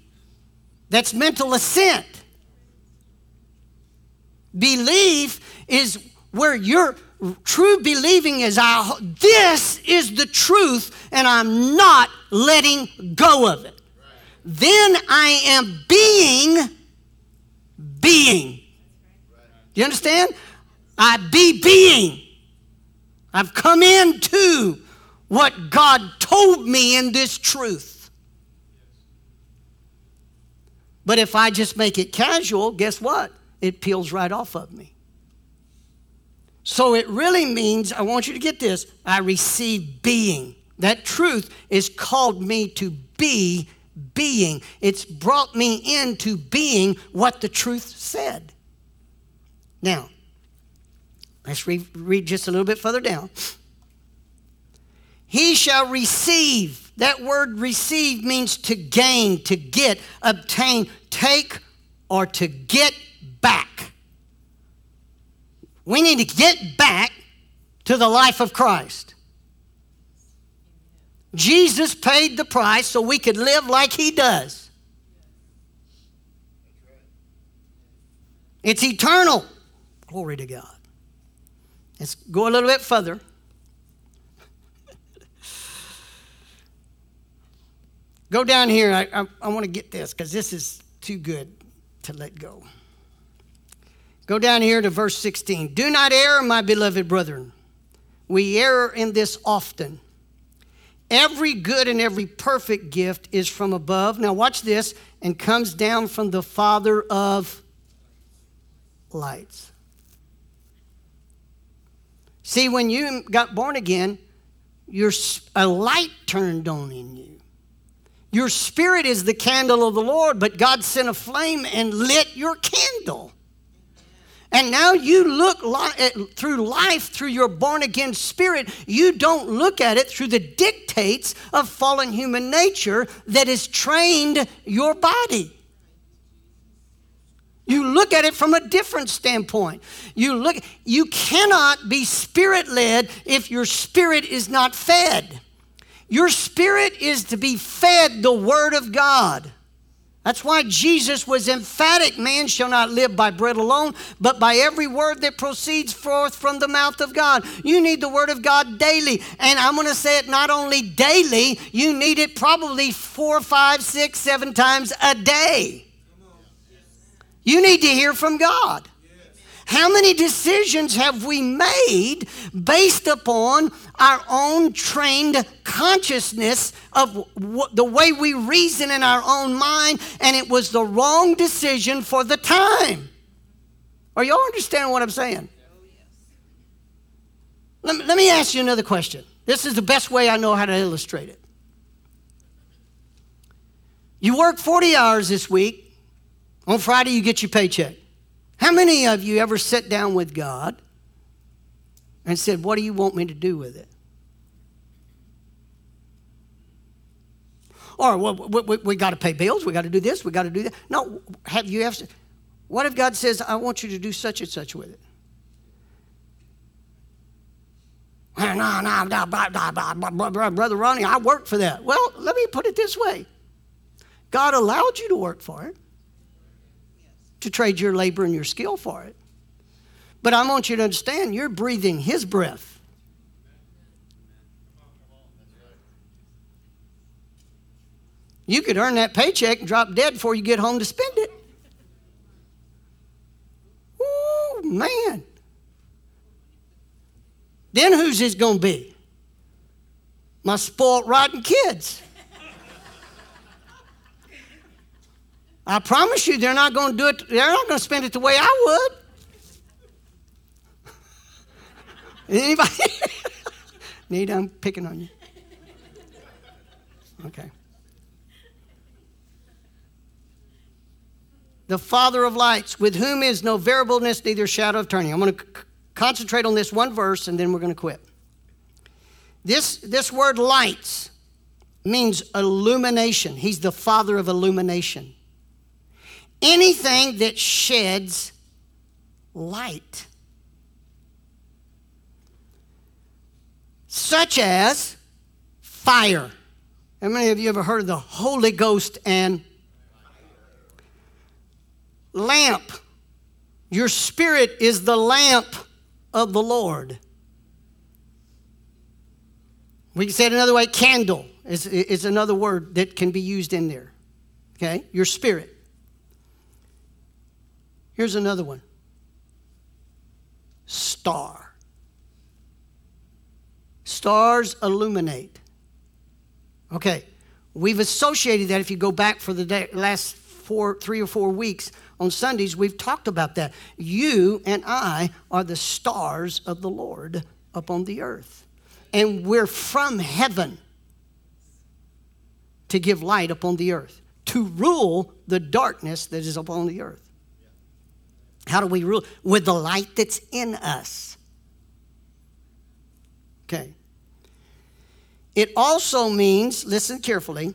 That's mental assent. Belief is where your true believing is, I, this is the truth, and I'm not letting go of it. Right. Then I am being, being. Right. Do you understand? I be being. I've come into what God told me in this truth. But if I just make it casual, guess what? It peels right off of me. So it really means, I want you to get this, I receive being. That truth is called me to be being. It's brought me into being what the truth said. Now, let's re- read just a little bit further down. He shall receive. That word receive means to gain, to get, obtain, take, or to get back. We need to get back to the life of Christ. Jesus paid the price so we could live like he does. It's eternal. Glory to God. Let's go a little bit further. Go down here. I, I, I want to get this because this is too good to let go. Go down here to verse sixteen. Do not err, my beloved brethren. We err in this often. Every good and every perfect gift is from above. Now watch this. And comes down from the Father of lights. See, when you got born again, your, a light turned on in you. Your spirit is the candle of the Lord, but God sent a flame and lit your candle. And now you look li- through life, through your born-again spirit, you don't look at it through the dictates of fallen human nature that has trained your body. You look at it from a different standpoint. You look, you cannot be spirit-led if your spirit is not fed. Your spirit is to be fed the Word of God. That's why Jesus was emphatic, man shall not live by bread alone, but by every word that proceeds forth from the mouth of God. You need the Word of God daily. And I'm going to say it not only daily, you need it probably four, five, six, seven times a day. You need to hear from God. How many decisions have we made based upon our own trained consciousness of w- the way we reason in our own mind, and it was the wrong decision for the time? Are y'all understanding what I'm saying? Oh, yes. Let me, let me ask you another question. This is the best way I know how to illustrate it. You work forty hours this week. On Friday, you get your paycheck. How many of you ever sat down with God and said, what do you want me to do with it? Or, well, we, we, we got to pay bills, we got to do this, we got to do that. No, have you ever, what if God says, I want you to do such and such with it? No, no, no, Brother Ronnie, I worked for that. Well, let me put it this way. God allowed you to work for it, to trade your labor and your skill for it. But I want you to understand, you're breathing His breath. You could earn that paycheck and drop dead before you get home to spend it. Ooh, man. Then who's this going to be? My spoiled, rotten kids. I promise you, they're not going to do it. They're not going to spend it the way I would. Anybody? Nita, I'm picking on you. Okay. The Father of lights, with whom is no variableness, neither shadow of turning. I'm going to c- concentrate on this one verse, and then we're going to quit. This this word lights means illumination. He's the Father of illumination. Anything that sheds light, such as fire. How many of you ever heard of the Holy Ghost and lamp? Your spirit is the lamp of the Lord. We can say it another way. Candle is, is another word that can be used in there. Okay? Your spirit. Here's another one. Star. Stars illuminate. Okay, we've associated that. If you go back for the day, last four, three or four weeks on Sundays, we've talked about that. You and I are the stars of the Lord upon the earth. And we're from heaven to give light upon the earth, to rule the darkness that is upon the earth. How do we rule? With the light that's in us. Okay. It also means, listen carefully,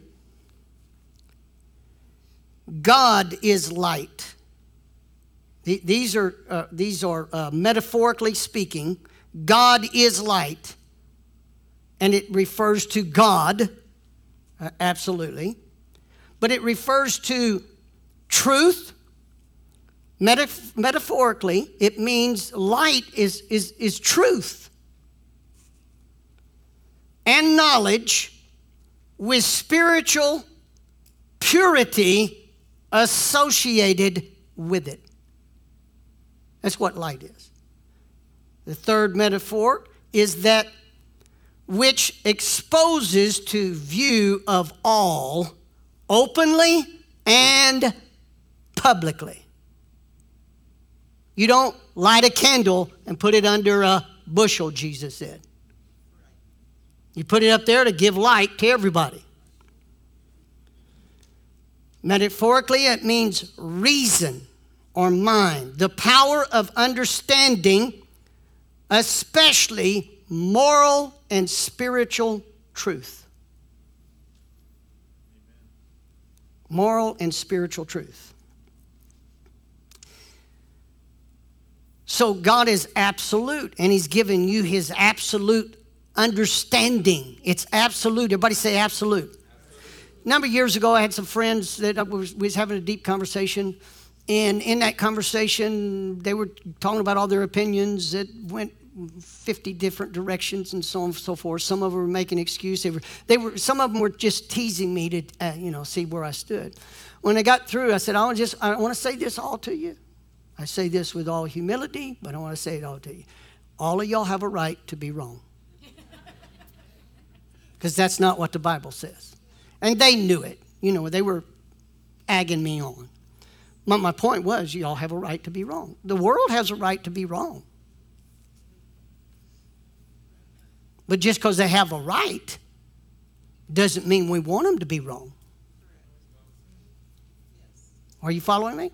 God is light. These are, uh, these are uh, metaphorically speaking, God is light, and it refers to God, uh, absolutely, but it refers to truth. Metaph- metaphorically, it means light is, is, is truth and knowledge with spiritual purity associated with it. That's what light is. The third metaphor is that which exposes to view of all openly and publicly. You don't light a candle and put it under a bushel, Jesus said. You put it up there to give light to everybody. Metaphorically, it means reason or mind, the power of understanding, especially moral and spiritual truth. Moral and spiritual truth. So God is absolute, and he's given you his absolute understanding. It's absolute. Everybody say absolute. A number of years ago, I had some friends that was, we was having a deep conversation. And in that conversation, they were talking about all their opinions that went fifty different directions and so on and so forth. Some of them were making excuses. They were, they were, some of them were just teasing me to, uh, you know, see where I stood. When I got through, I said, I want to just, I want to say this all to you. I say this with all humility, but I want to say it all to you. All of y'all have a right to be wrong. Because that's not what the Bible says. And they knew it. You know, they were agging me on. But my point was, y'all have a right to be wrong. The world has a right to be wrong. But just because they have a right doesn't mean we want them to be wrong. Are you following me?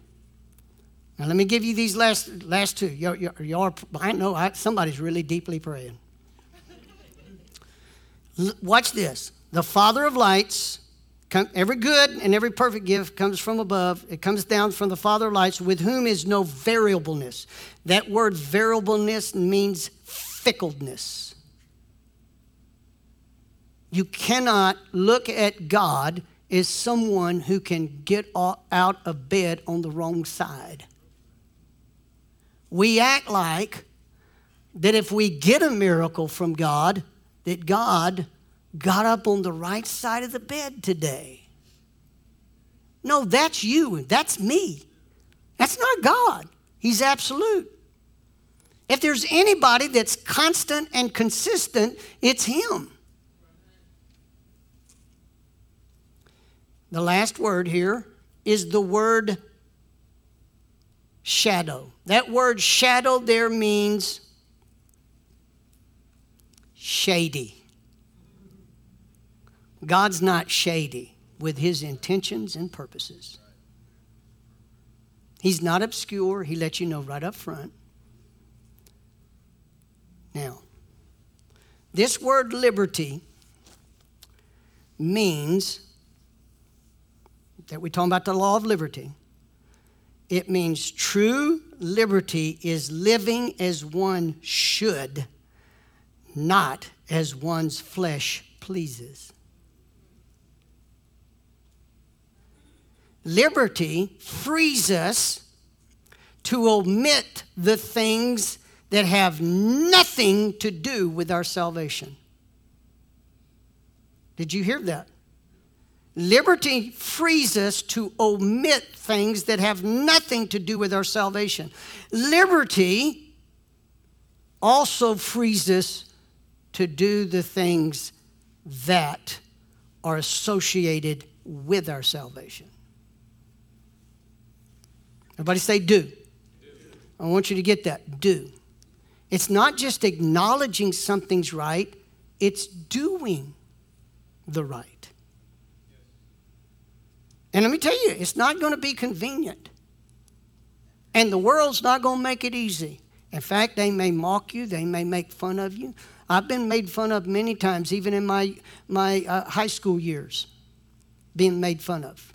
Now, let me give you these last last two. Y'all, y'all are, I know I, somebody's really deeply praying. L- watch this. The Father of lights, come, every good and every perfect gift comes from above. It comes down from the Father of lights, with whom is no variableness. That word variableness means fickleness. You cannot look at God as someone who can get out of bed on the wrong side. We act like that if we get a miracle from God, that God got up on the right side of the bed today. No, that's you and that's me. That's not God. He's absolute. If there's anybody that's constant and consistent, it's him. The last word here is the word shadow. That word shadow there means shady. God's not shady with his intentions and purposes. He's not obscure. He lets you know right up front. Now, this word liberty means that we're talking about the law of liberty. It means true liberty is living as one should, not as one's flesh pleases. Liberty frees us to omit the things that have nothing to do with our salvation. Did you hear that? Liberty frees us to omit things that have nothing to do with our salvation. Liberty also frees us to do the things that are associated with our salvation. Everybody say do. do. I want you to get that. Do. It's not just acknowledging something's right. It's doing the right. And let me tell you, it's not going to be convenient. And the world's not going to make it easy. In fact, they may mock you. They may make fun of you. I've been made fun of many times, even in my, my uh, high school years, being made fun of.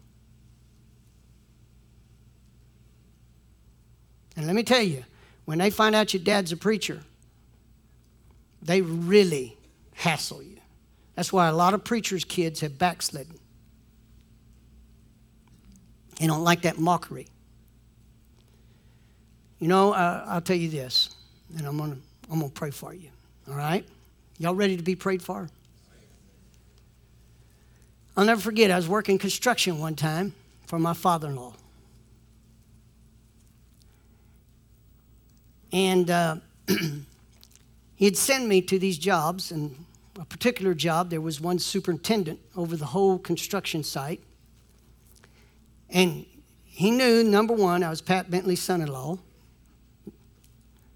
And let me tell you, when they find out your dad's a preacher, they really hassle you. That's why a lot of preachers' kids have backslidden. They don't like that mockery. You know, uh, I'll tell you this, and I'm gonna I'm gonna pray for you. All right, y'all ready to be prayed for? I'll never forget. I was working construction one time for my father-in-law, and uh, he'd send me to these jobs, and a particular job, there was one superintendent over the whole construction site. And he knew, number one, I was Pat Bentley's son-in-law.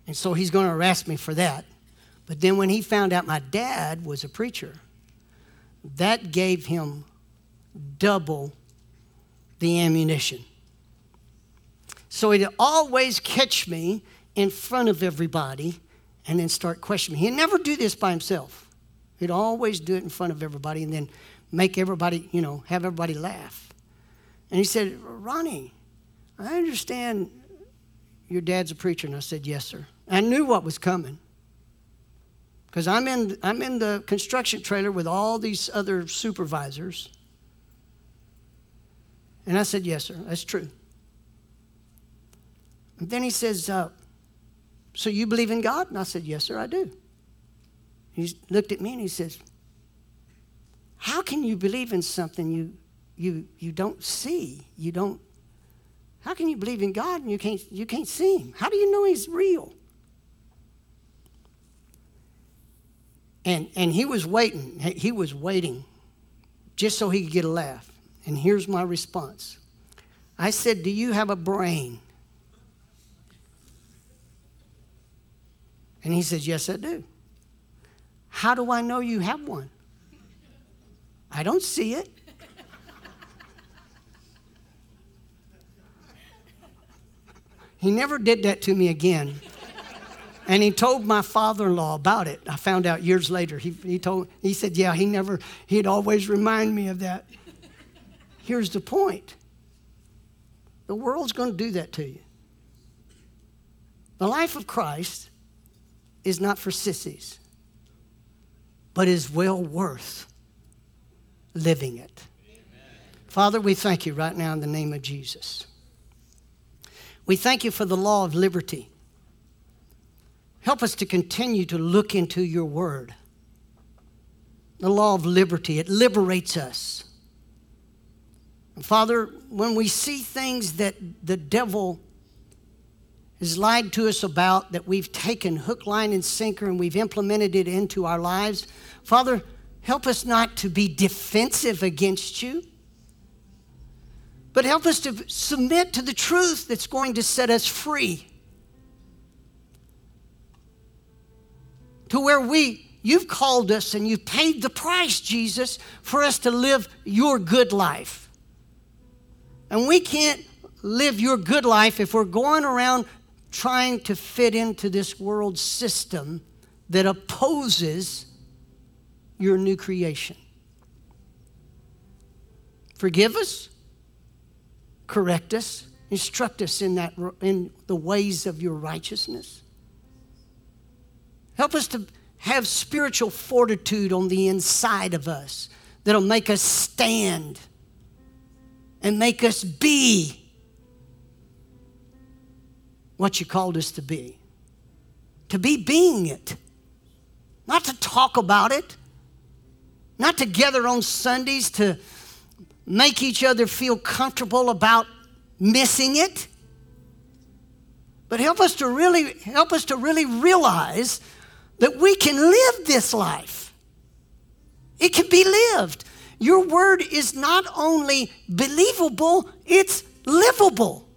And so he's going to arrest me for that. But then when he found out my dad was a preacher, that gave him double the ammunition. So he'd always catch me in front of everybody and then start questioning me. He'd never do this by himself. He'd always do it in front of everybody and then make everybody, you know, have everybody laugh. And he said, "Ronnie, I understand your dad's a preacher." And I said, "Yes, sir." I knew what was coming. Because I'm in, I'm in the construction trailer with all these other supervisors. And I said, "Yes, sir, that's true." And then he says, uh, "So you believe in God?" And I said, "Yes, sir, I do." He looked at me and he says, "How can you believe in something you you you don't see? You don't. How can you believe in God and you can't you can't see him? How do you know he's real?" And and he was waiting. He was waiting just so he could get a laugh. And here's my response. I said, "Do you have a brain?" And he says, "Yes, I do." "How do I know you have one?" "I don't see it." He never did that to me again. And he told my father-in-law about it. I found out years later. He, he told, he said, yeah, he never, he'd always remind me of that. Here's the point. The world's going to do that to you. The life of Christ is not for sissies, but is well worth living it. Amen. Father, we thank you right now in the name of Jesus. We thank you for the law of liberty. Help us to continue to look into your word. The law of liberty, it liberates us. And Father, when we see things that the devil has lied to us about, that we've taken hook, line, and sinker, and we've implemented it into our lives, Father, help us not to be defensive against you, but help us to submit to the truth that's going to set us free. To where we, you've called us and you've paid the price, Jesus, for us to live your good life. And we can't live your good life if we're going around trying to fit into this world system that opposes your new creation. Forgive us, correct us, instruct us in that, in the ways of your righteousness. Help us to have spiritual fortitude on the inside of us that'll make us stand and make us be what you called us to be. To be being it. Not to talk about it. Not to gather on Sundays to make each other feel comfortable about missing it. But help us to really, help us to really realize that we can live this life. It can be lived. Your word is not only believable, it's livable.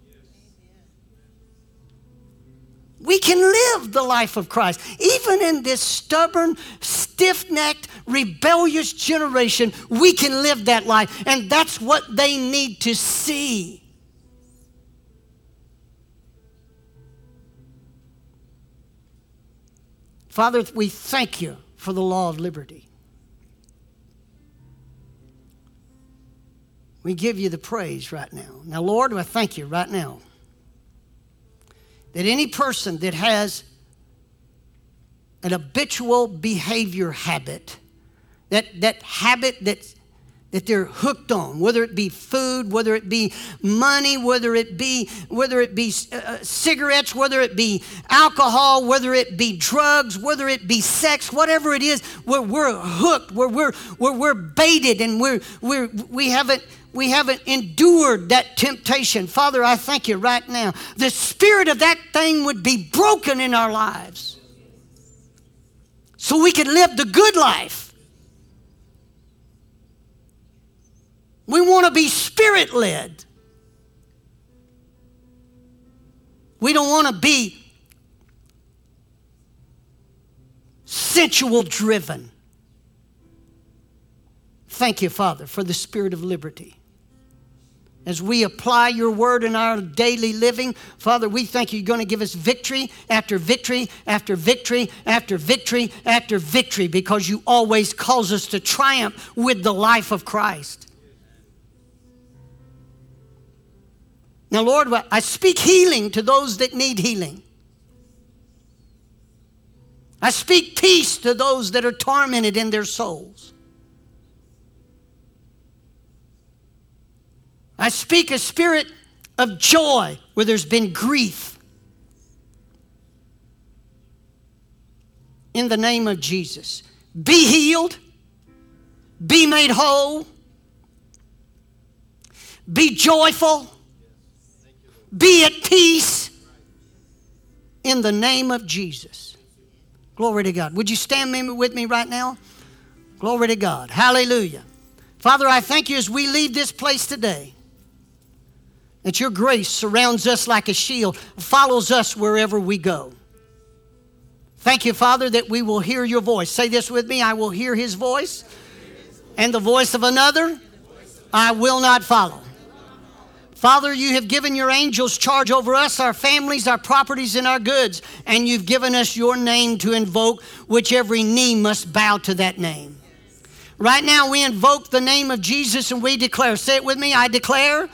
We can live the life of Christ. Even in this stubborn, stiff-necked, rebellious generation, we can live that life. And that's what they need to see. Father, we thank you for the law of liberty. We give you the praise right now. Now, Lord, I thank you right now that any person that has an habitual behavior habit, that, that habit that's, that they're hooked on, whether it be food, whether it be money, whether it be whether it be uh, cigarettes, whether it be alcohol, whether it be drugs, whether it be sex, whatever it is, where we're hooked, where we're where we're baited, and we're we're we haven't we haven't endured that temptation. Father, I thank you right now. The spirit of that thing would be broken in our lives, so we can live the good life. We want to be Spirit-led. We don't want to be sensual-driven. Thank you, Father, for the spirit of liberty. As we apply your word in our daily living, Father, we thank you you're going to give us victory after victory after victory after victory after victory because you always cause us to triumph with the life of Christ. Now, Lord, I speak healing to those that need healing. I speak peace to those that are tormented in their souls. I speak a spirit of joy where there's been grief. In the name of Jesus, be healed, be made whole, be joyful, be at peace in the name of Jesus. Glory to God. Would you stand with me right now? Glory to God. Hallelujah. Father, I thank you as we leave this place today, that your grace surrounds us like a shield, follows us wherever we go. Thank you, Father, that we will hear your voice. Say this with me, I will hear his voice, and the voice of another I will not follow. Father, you have given your angels charge over us, our families, our properties, and our goods, and you've given us your name to invoke, which every knee must bow to that name. Right now, we invoke the name of Jesus and we declare. Say it with me, I declare.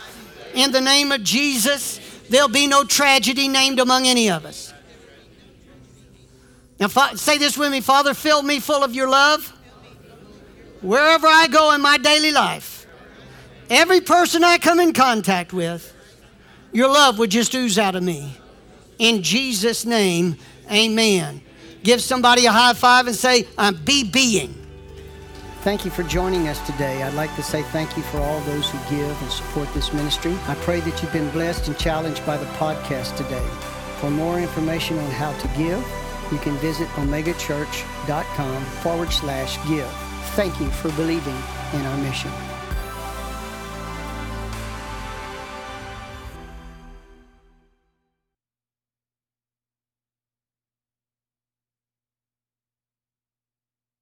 In the name of Jesus, there'll be no tragedy named among any of us. Now, fa- say this with me, Father, fill me full of your love. Wherever I go in my daily life, every person I come in contact with, your love would just ooze out of me. In Jesus' name, amen. Give somebody a high five and say, I'm be being. Thank you for joining us today. I'd like to say thank you for all those who give and support this ministry. I pray that you've been blessed and challenged by the podcast today. For more information on how to give, you can visit omegachurch.com forward slash give. Thank you for believing in our mission.